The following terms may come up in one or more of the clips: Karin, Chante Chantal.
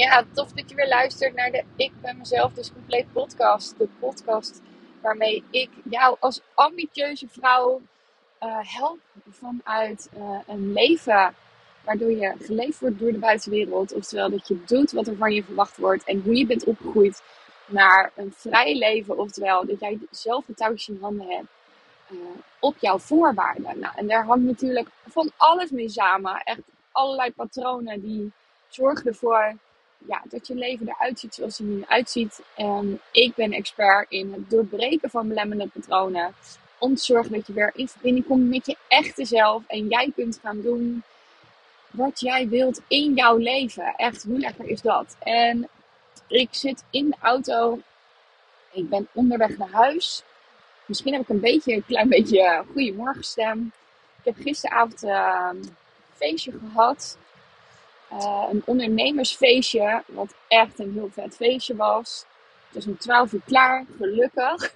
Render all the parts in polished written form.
Ja, tof dat je weer luistert naar de Ik Ben Mezelf Dus Compleet podcast. De podcast waarmee ik jou als ambitieuze vrouw help vanuit een leven waardoor je geleefd wordt door de buitenwereld. Oftewel dat je doet wat er van je verwacht wordt en hoe je bent opgegroeid naar een vrij leven. Oftewel dat jij zelf de touwtjes in handen hebt op jouw voorwaarden. Nou, en daar hangt natuurlijk van alles mee samen. Echt allerlei patronen die zorgen ervoor dat je leven eruit ziet zoals het er nu uitziet. En ik ben expert in het doorbreken van belemmerende patronen. Om te zorgen dat je weer in verbinding komt met je echte zelf. En jij kunt gaan doen wat jij wilt in jouw leven. Echt, hoe lekker is dat? En ik zit in de auto. Ik ben onderweg naar huis. Misschien heb ik een klein beetje goeiemorgenstem. Ik heb gisteravond een feestje gehad. Een ondernemersfeestje, wat echt een heel vet feestje was. Het was om 12 uur klaar, gelukkig.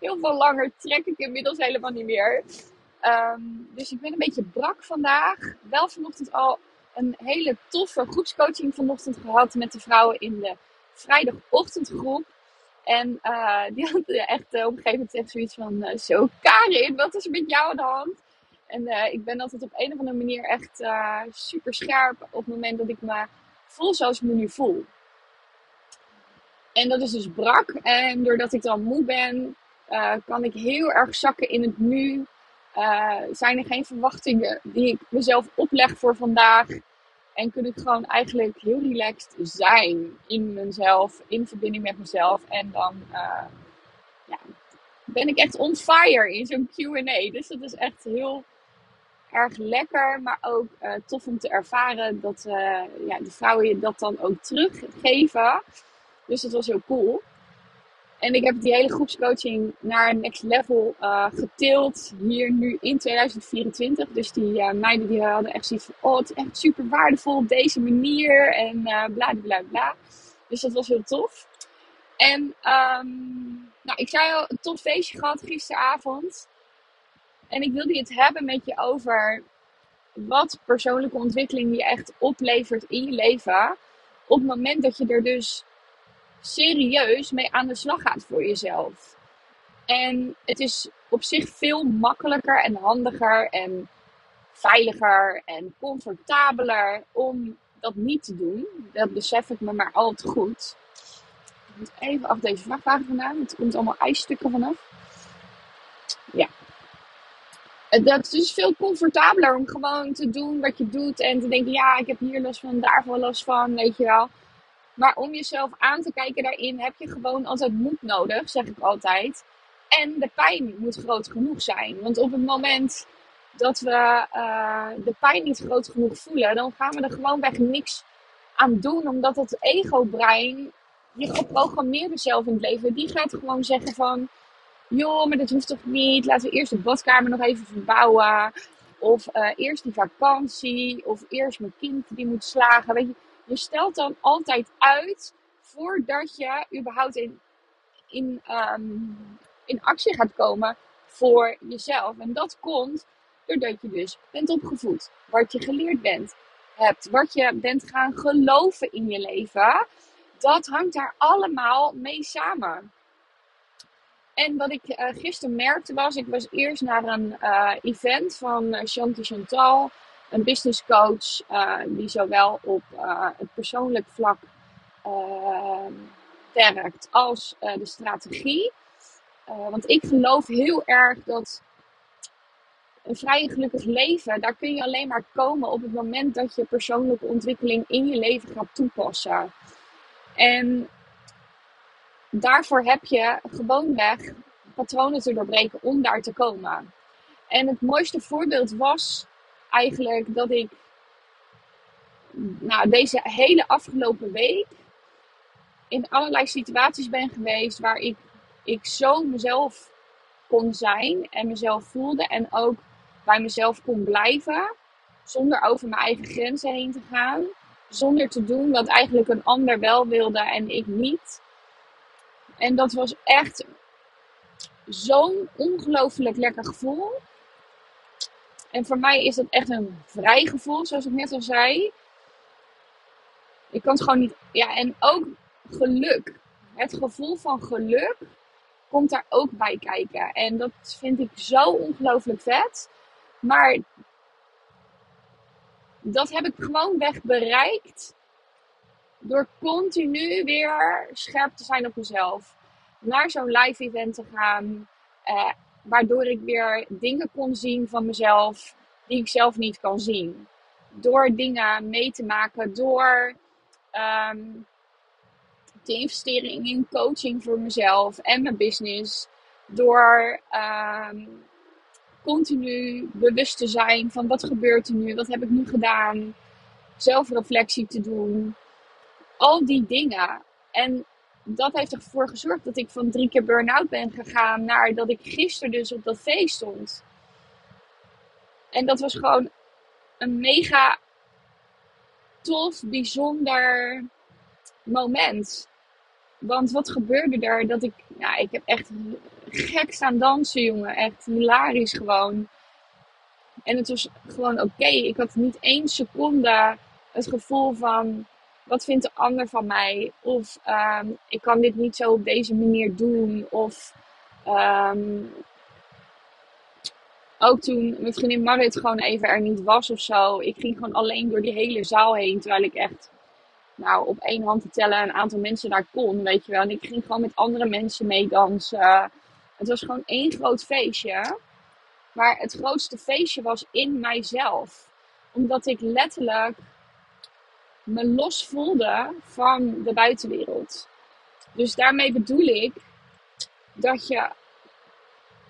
Heel veel langer trek ik inmiddels helemaal niet meer. Dus ik ben een beetje brak vandaag. Wel vanochtend al een hele toffe groepscoaching vanochtend gehad met de vrouwen in de vrijdagochtendgroep. En die hadden echt op een gegeven moment echt zoiets van, zo Karin, wat is er met jou aan de hand? En ik ben altijd op een of andere manier echt super scherp op het moment dat ik me voel zoals ik me nu voel. En dat is dus brak. En doordat ik dan moe ben, kan ik heel erg zakken in het nu. Zijn er geen verwachtingen die ik mezelf opleg voor vandaag. En kun ik gewoon eigenlijk heel relaxed zijn in mezelf, in verbinding met mezelf. En dan ben ik echt on fire in zo'n Q&A. Dus dat is echt heel erg lekker, maar ook tof om te ervaren dat de vrouwen je dat dan ook teruggeven. Dus dat was heel cool. En ik heb die hele groepscoaching naar next level getild hier nu in 2024. Dus die meiden die hadden echt zoiets van, oh, het is echt super waardevol op deze manier en bla bla bla. Dus dat was heel tof. En ik zei al, een tof feestje gehad gisteravond. En ik wilde het hebben met je over wat persoonlijke ontwikkeling je echt oplevert in je leven. Op het moment dat je er dus serieus mee aan de slag gaat voor jezelf. En het is op zich veel makkelijker en handiger en veiliger en comfortabeler om dat niet te doen. Dat besef ik me maar al te goed. Ik moet even af deze vrachtwagen vandaan, want er komt allemaal ijsstukken vanaf. Ja. Dat is dus veel comfortabeler om gewoon te doen wat je doet. En te denken, ja, ik heb hier last van, daar wel last van, weet je wel. Maar om jezelf aan te kijken daarin heb je gewoon altijd moed nodig, zeg ik altijd. En de pijn moet groot genoeg zijn. Want op het moment dat we de pijn niet groot genoeg voelen, dan gaan we er gewoonweg niks aan doen. Omdat het ego-brein, je geprogrammeerde zelf in het leven, die gaat gewoon zeggen van, joh, maar dat hoeft toch niet. Laten we eerst de badkamer nog even verbouwen. Of eerst die vakantie. Of eerst mijn kind die moet slagen. Weet je, je stelt dan altijd uit voordat je überhaupt in actie gaat komen voor jezelf. En dat komt doordat je dus bent opgevoed. Wat je geleerd hebt. Wat je bent gaan geloven in je leven. Dat hangt daar allemaal mee samen. En wat ik gisteren merkte was, ik was eerst naar een event van Chante Chantal, een business coach die zowel op het persoonlijk vlak werkt als de strategie. Want ik geloof heel erg dat een vrij en gelukkig leven, daar kun je alleen maar komen op het moment dat je persoonlijke ontwikkeling in je leven gaat toepassen. En daarvoor heb je gewoonweg patronen te doorbreken om daar te komen. En het mooiste voorbeeld was eigenlijk dat ik deze hele afgelopen week in allerlei situaties ben geweest waar ik zo mezelf kon zijn en mezelf voelde en ook bij mezelf kon blijven zonder over mijn eigen grenzen heen te gaan. Zonder te doen wat eigenlijk een ander wel wilde en ik niet. En dat was echt zo'n ongelooflijk lekker gevoel. En voor mij is dat echt een vrij gevoel, zoals ik net al zei. Je kan het gewoon niet... Ja, en ook geluk. Het gevoel van geluk komt daar ook bij kijken. En dat vind ik zo ongelooflijk vet. Maar dat heb ik gewoon weg bereikt door continu weer scherp te zijn op mezelf. Naar zo'n live event te gaan. Waardoor ik weer dingen kon zien van mezelf die ik zelf niet kan zien. Door dingen mee te maken. Door te investeren in coaching voor mezelf en mijn business. Door continu bewust te zijn van wat gebeurt er nu. Wat heb ik nu gedaan. Zelfreflectie te doen. Al die dingen. En dat heeft ervoor gezorgd dat ik van 3 keer burn-out ben gegaan. Naar dat ik gisteren dus op dat feest stond. En dat was gewoon een mega tof, bijzonder moment. Want wat gebeurde er? Dat ik, nou, ik heb echt gek staan dansen, jongen. Echt hilarisch gewoon. En het was gewoon oké. Ik had niet 1 seconde het gevoel van... Wat vindt de ander van mij? Of ik kan dit niet zo op deze manier doen. Of ook toen mijn vriendin Marit gewoon even er niet was of zo. Ik ging gewoon alleen door die hele zaal heen. Terwijl ik echt nou, op 1 hand te tellen een aantal mensen daar kon. Weet je wel. En ik ging gewoon met andere mensen meedansen. Het was gewoon 1 groot feestje. Maar het grootste feestje was in mijzelf. Omdat ik letterlijk... me los voelde van de buitenwereld. Dus daarmee bedoel ik dat je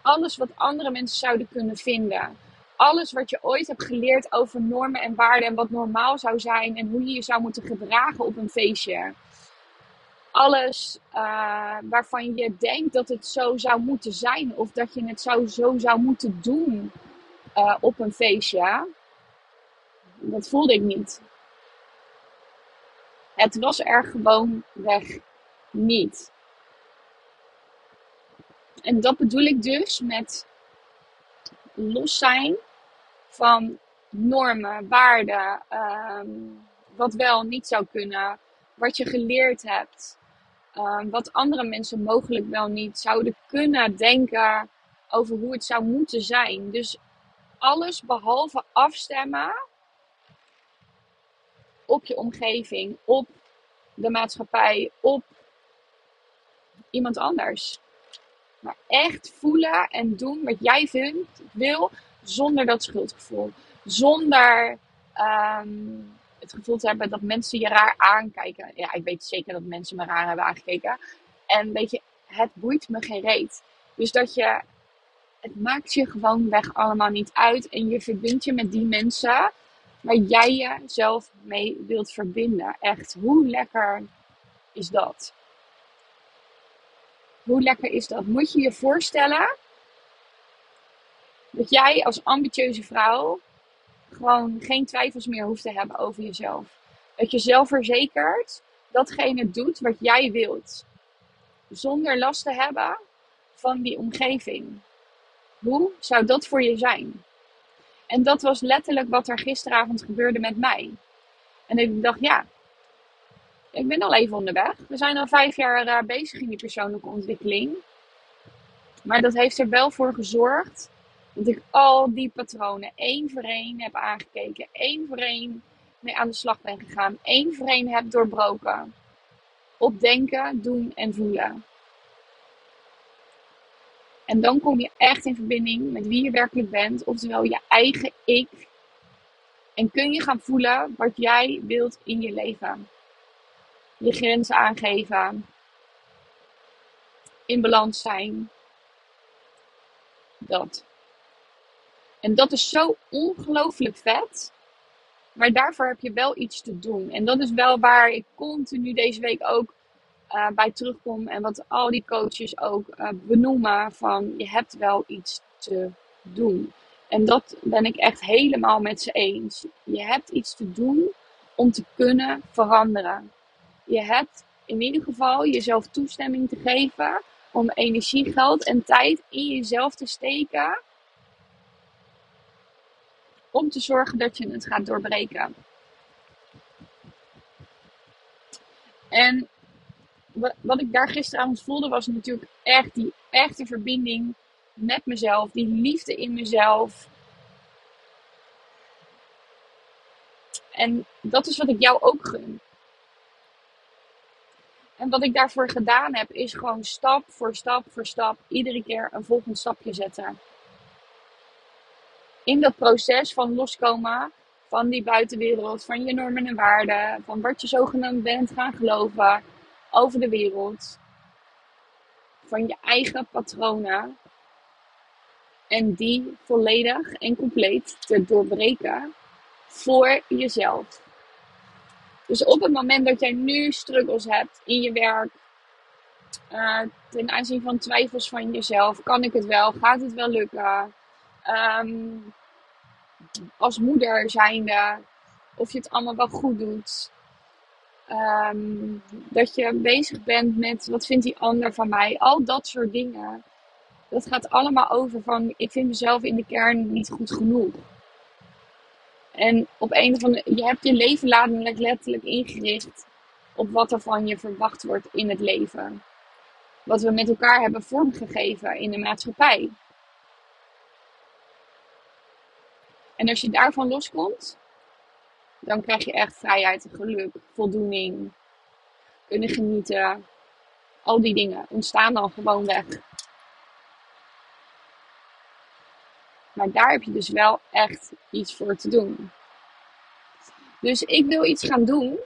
alles wat andere mensen zouden kunnen vinden, alles wat je ooit hebt geleerd over normen en waarden en wat normaal zou zijn en hoe je je zou moeten gedragen op een feestje, alles waarvan je denkt dat het zo zou moeten zijn of dat je het zo zou moeten doen op een feestje, dat voelde ik niet. Het was er gewoonweg niet. En dat bedoel ik dus met los zijn van normen, waarden, wat wel niet zou kunnen, wat je geleerd hebt, wat andere mensen mogelijk wel niet zouden kunnen denken over hoe het zou moeten zijn. Dus alles behalve afstemmen op je omgeving, op de maatschappij, op iemand anders. Maar echt voelen en doen wat jij wil, zonder dat schuldgevoel. Zonder het gevoel te hebben dat mensen je raar aankijken. Ja, ik weet zeker dat mensen me raar hebben aangekeken. En weet je, het boeit me geen reet. Dus dat je, het maakt je gewoonweg allemaal niet uit. En je verbindt je met die mensen waar jij jezelf mee wilt verbinden. Echt, hoe lekker is dat? Hoe lekker is dat? Moet je je voorstellen dat jij als ambitieuze vrouw gewoon geen twijfels meer hoeft te hebben over jezelf. Dat je zelfverzekerd datgene doet wat jij wilt. Zonder last te hebben van die omgeving. Hoe zou dat voor je zijn? En dat was letterlijk wat er gisteravond gebeurde met mij. En ik dacht, ja, ik ben al even onderweg. We zijn al 5 jaar bezig in die persoonlijke ontwikkeling. Maar dat heeft er wel voor gezorgd dat ik al die patronen 1 voor 1 heb aangekeken. 1 voor 1 mee aan de slag ben gegaan. 1 voor 1 heb doorbroken. Op denken, doen en voelen. En dan kom je echt in verbinding met wie je werkelijk bent. Oftewel je eigen ik. En kun je gaan voelen wat jij wilt in je leven. Je grenzen aangeven. In balans zijn. Dat. En dat is zo ongelooflijk vet. Maar daarvoor heb je wel iets te doen. En dat is wel waar ik continu deze week ook bij terugkom en wat al die coaches ook benoemen van je hebt wel iets te doen. En dat ben ik echt helemaal met ze eens. Je hebt iets te doen om te kunnen veranderen. Je hebt in ieder geval jezelf toestemming te geven om energie, geld en tijd in jezelf te steken om te zorgen dat je het gaat doorbreken. En wat ik daar gisteravond voelde was natuurlijk echt die echte verbinding met mezelf. Die liefde in mezelf. En dat is wat ik jou ook gun. En wat ik daarvoor gedaan heb is gewoon stap voor stap voor stap iedere keer een volgend stapje zetten. In dat proces van loskomen van die buitenwereld, van je normen en waarden, van wat je zogenaamd bent gaan geloven over de wereld. Van je eigen patronen. En die volledig en compleet te doorbreken voor jezelf. Dus op het moment dat jij nu struggles hebt in je werk, ten aanzien van twijfels van jezelf, kan ik het wel, gaat het wel lukken? Als moeder zijnde, of je het allemaal wel goed doet. Dat je bezig bent met wat vindt die ander van mij. Al dat soort dingen. Dat gaat allemaal over van ik vind mezelf in de kern niet goed genoeg. En op een of andere, je hebt je leven letterlijk ingericht op wat er van je verwacht wordt in het leven. Wat we met elkaar hebben vormgegeven in de maatschappij. En als je daarvan loskomt, dan krijg je echt vrijheid, geluk, voldoening, kunnen genieten. Al die dingen ontstaan dan gewoon weg. Maar daar heb je dus wel echt iets voor te doen. Dus ik wil iets gaan doen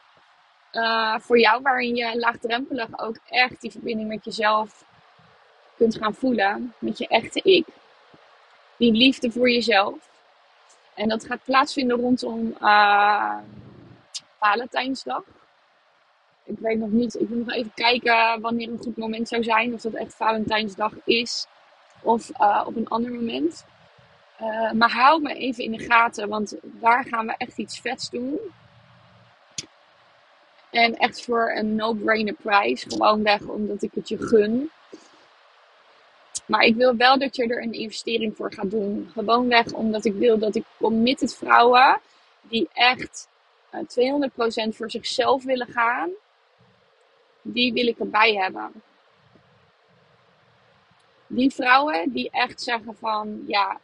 voor jou, waarin je laagdrempelig ook echt die verbinding met jezelf kunt gaan voelen. Met je echte ik. Die liefde voor jezelf. En dat gaat plaatsvinden rondom Valentijnsdag. Ik weet nog niet, ik moet nog even kijken wanneer een goed moment zou zijn. Of dat echt Valentijnsdag is. Of op een ander moment. Maar hou me even in de gaten, want daar gaan we echt iets vets doen. En echt voor een no-brainer prijs. Gewoon weg, omdat ik het je gun. Maar ik wil wel dat je er een investering voor gaat doen. Gewoon weg, omdat ik wil dat ik committed vrouwen die echt 200% voor zichzelf willen gaan, die wil ik erbij hebben. Die vrouwen die echt zeggen van, ja,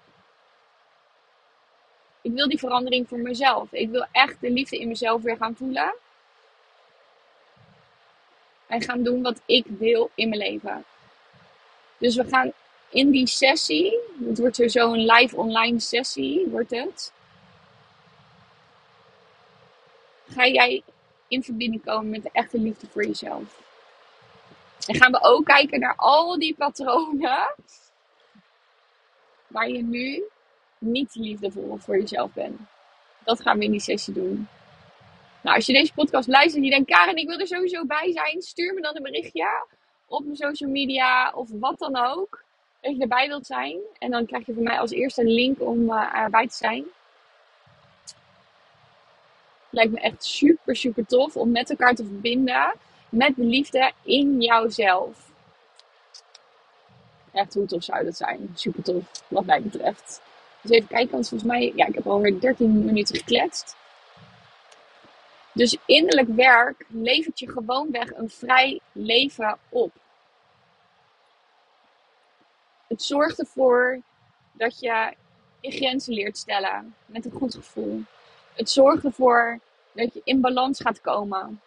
ik wil die verandering voor mezelf. Ik wil echt de liefde in mezelf weer gaan voelen. En gaan doen wat ik wil in mijn leven. Dus we gaan in die sessie, het wordt sowieso een live online sessie, wordt het. Ga jij in verbinding komen met de echte liefde voor jezelf. En gaan we ook kijken naar al die patronen waar je nu niet liefdevol voor jezelf bent. Dat gaan we in die sessie doen. Nou, als je deze podcast luistert en je denkt, Karin, ik wil er sowieso bij zijn, stuur me dan een berichtje op mijn social media of wat dan ook, dat je erbij wilt zijn. En dan krijg je van mij als eerste een link om erbij te zijn. Lijkt me echt super, super tof om met elkaar te verbinden met de liefde in jouzelf. Echt, hoe tof zou dat zijn? Super tof, wat mij betreft. Dus even kijken, want volgens mij, ja, ik heb alweer 13 minuten gekletst. Dus innerlijk werk levert je gewoonweg een vrij leven op. Het zorgt ervoor dat je je grenzen leert stellen met een goed gevoel. Het zorgt ervoor dat je in balans gaat komen.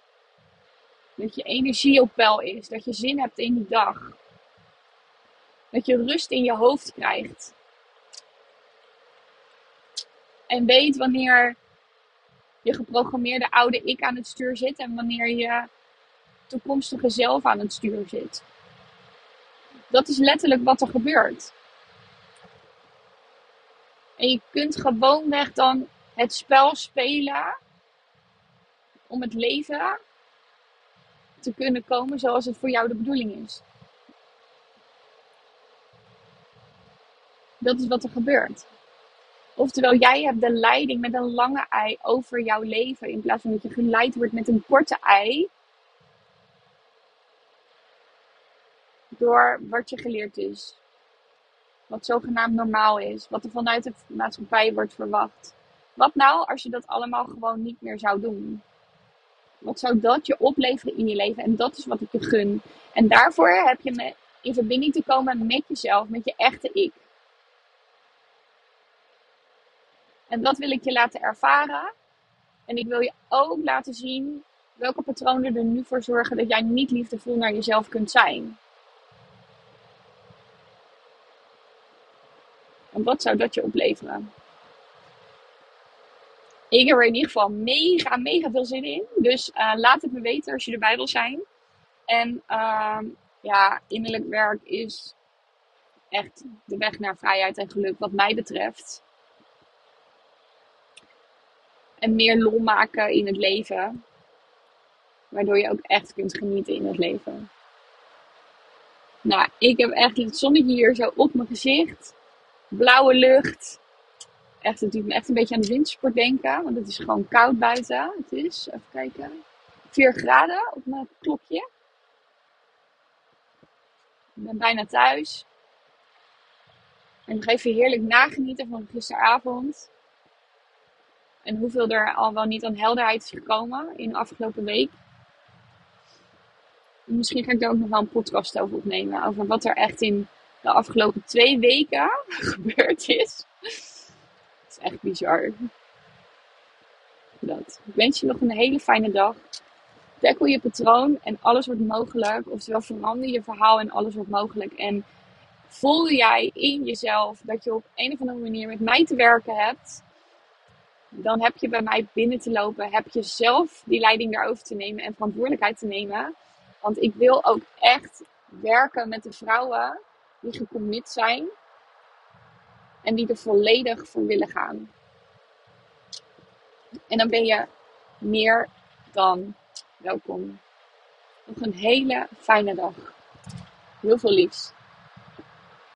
Dat je energie op peil is, dat je zin hebt in die dag. Dat je rust in je hoofd krijgt. En weet wanneer je geprogrammeerde oude ik aan het stuur zit en wanneer je toekomstige zelf aan het stuur zit. Dat is letterlijk wat er gebeurt. En je kunt gewoonweg dan het spel spelen om het leven te kunnen komen zoals het voor jou de bedoeling is. Dat is wat er gebeurt. Oftewel, jij hebt de leiding met een lange ei over jouw leven. In plaats van dat je geleid wordt met een korte ei. Door wat je geleerd is. Wat zogenaamd normaal is. Wat er vanuit de maatschappij wordt verwacht. Wat nou als je dat allemaal gewoon niet meer zou doen? Wat zou dat je opleveren in je leven? En dat is wat ik je gun. En daarvoor heb je me in verbinding te komen met jezelf, met je echte ik. En dat wil ik je laten ervaren. En ik wil je ook laten zien welke patronen er nu voor zorgen dat jij niet liefdevol naar jezelf kunt zijn. En wat zou dat je opleveren? Ik heb er in ieder geval mega, mega veel zin in. Dus laat het me weten als je erbij wil zijn. En innerlijk werk is echt de weg naar vrijheid en geluk wat mij betreft. En meer lol maken in het leven. Waardoor je ook echt kunt genieten in het leven. Nou, ik heb echt het zonnetje hier zo op mijn gezicht. Blauwe lucht. Echt, het doet me echt een beetje aan de wintersport denken. Want het is gewoon koud buiten. Het is, even kijken, 4 graden op mijn klokje. Ik ben bijna thuis. En nog even heerlijk nagenieten van gisteravond. En hoeveel er al wel niet aan helderheid is gekomen in de afgelopen week. En misschien ga ik daar ook nog wel een podcast over opnemen. Over wat er echt in de afgelopen 2 weken gebeurd is. Dat is echt bizar. Dat. Ik wens je nog een hele fijne dag. Tackle je patroon en alles wordt mogelijk. Oftewel verander je verhaal en alles wordt mogelijk. En voel jij in jezelf dat je op een of andere manier met mij te werken hebt... Dan heb je bij mij binnen te lopen. Heb je zelf die leiding daarover te nemen en verantwoordelijkheid te nemen. Want ik wil ook echt werken met de vrouwen die gecommit zijn. En die er volledig voor willen gaan. En dan ben je meer dan welkom. Nog een hele fijne dag. Heel veel liefs.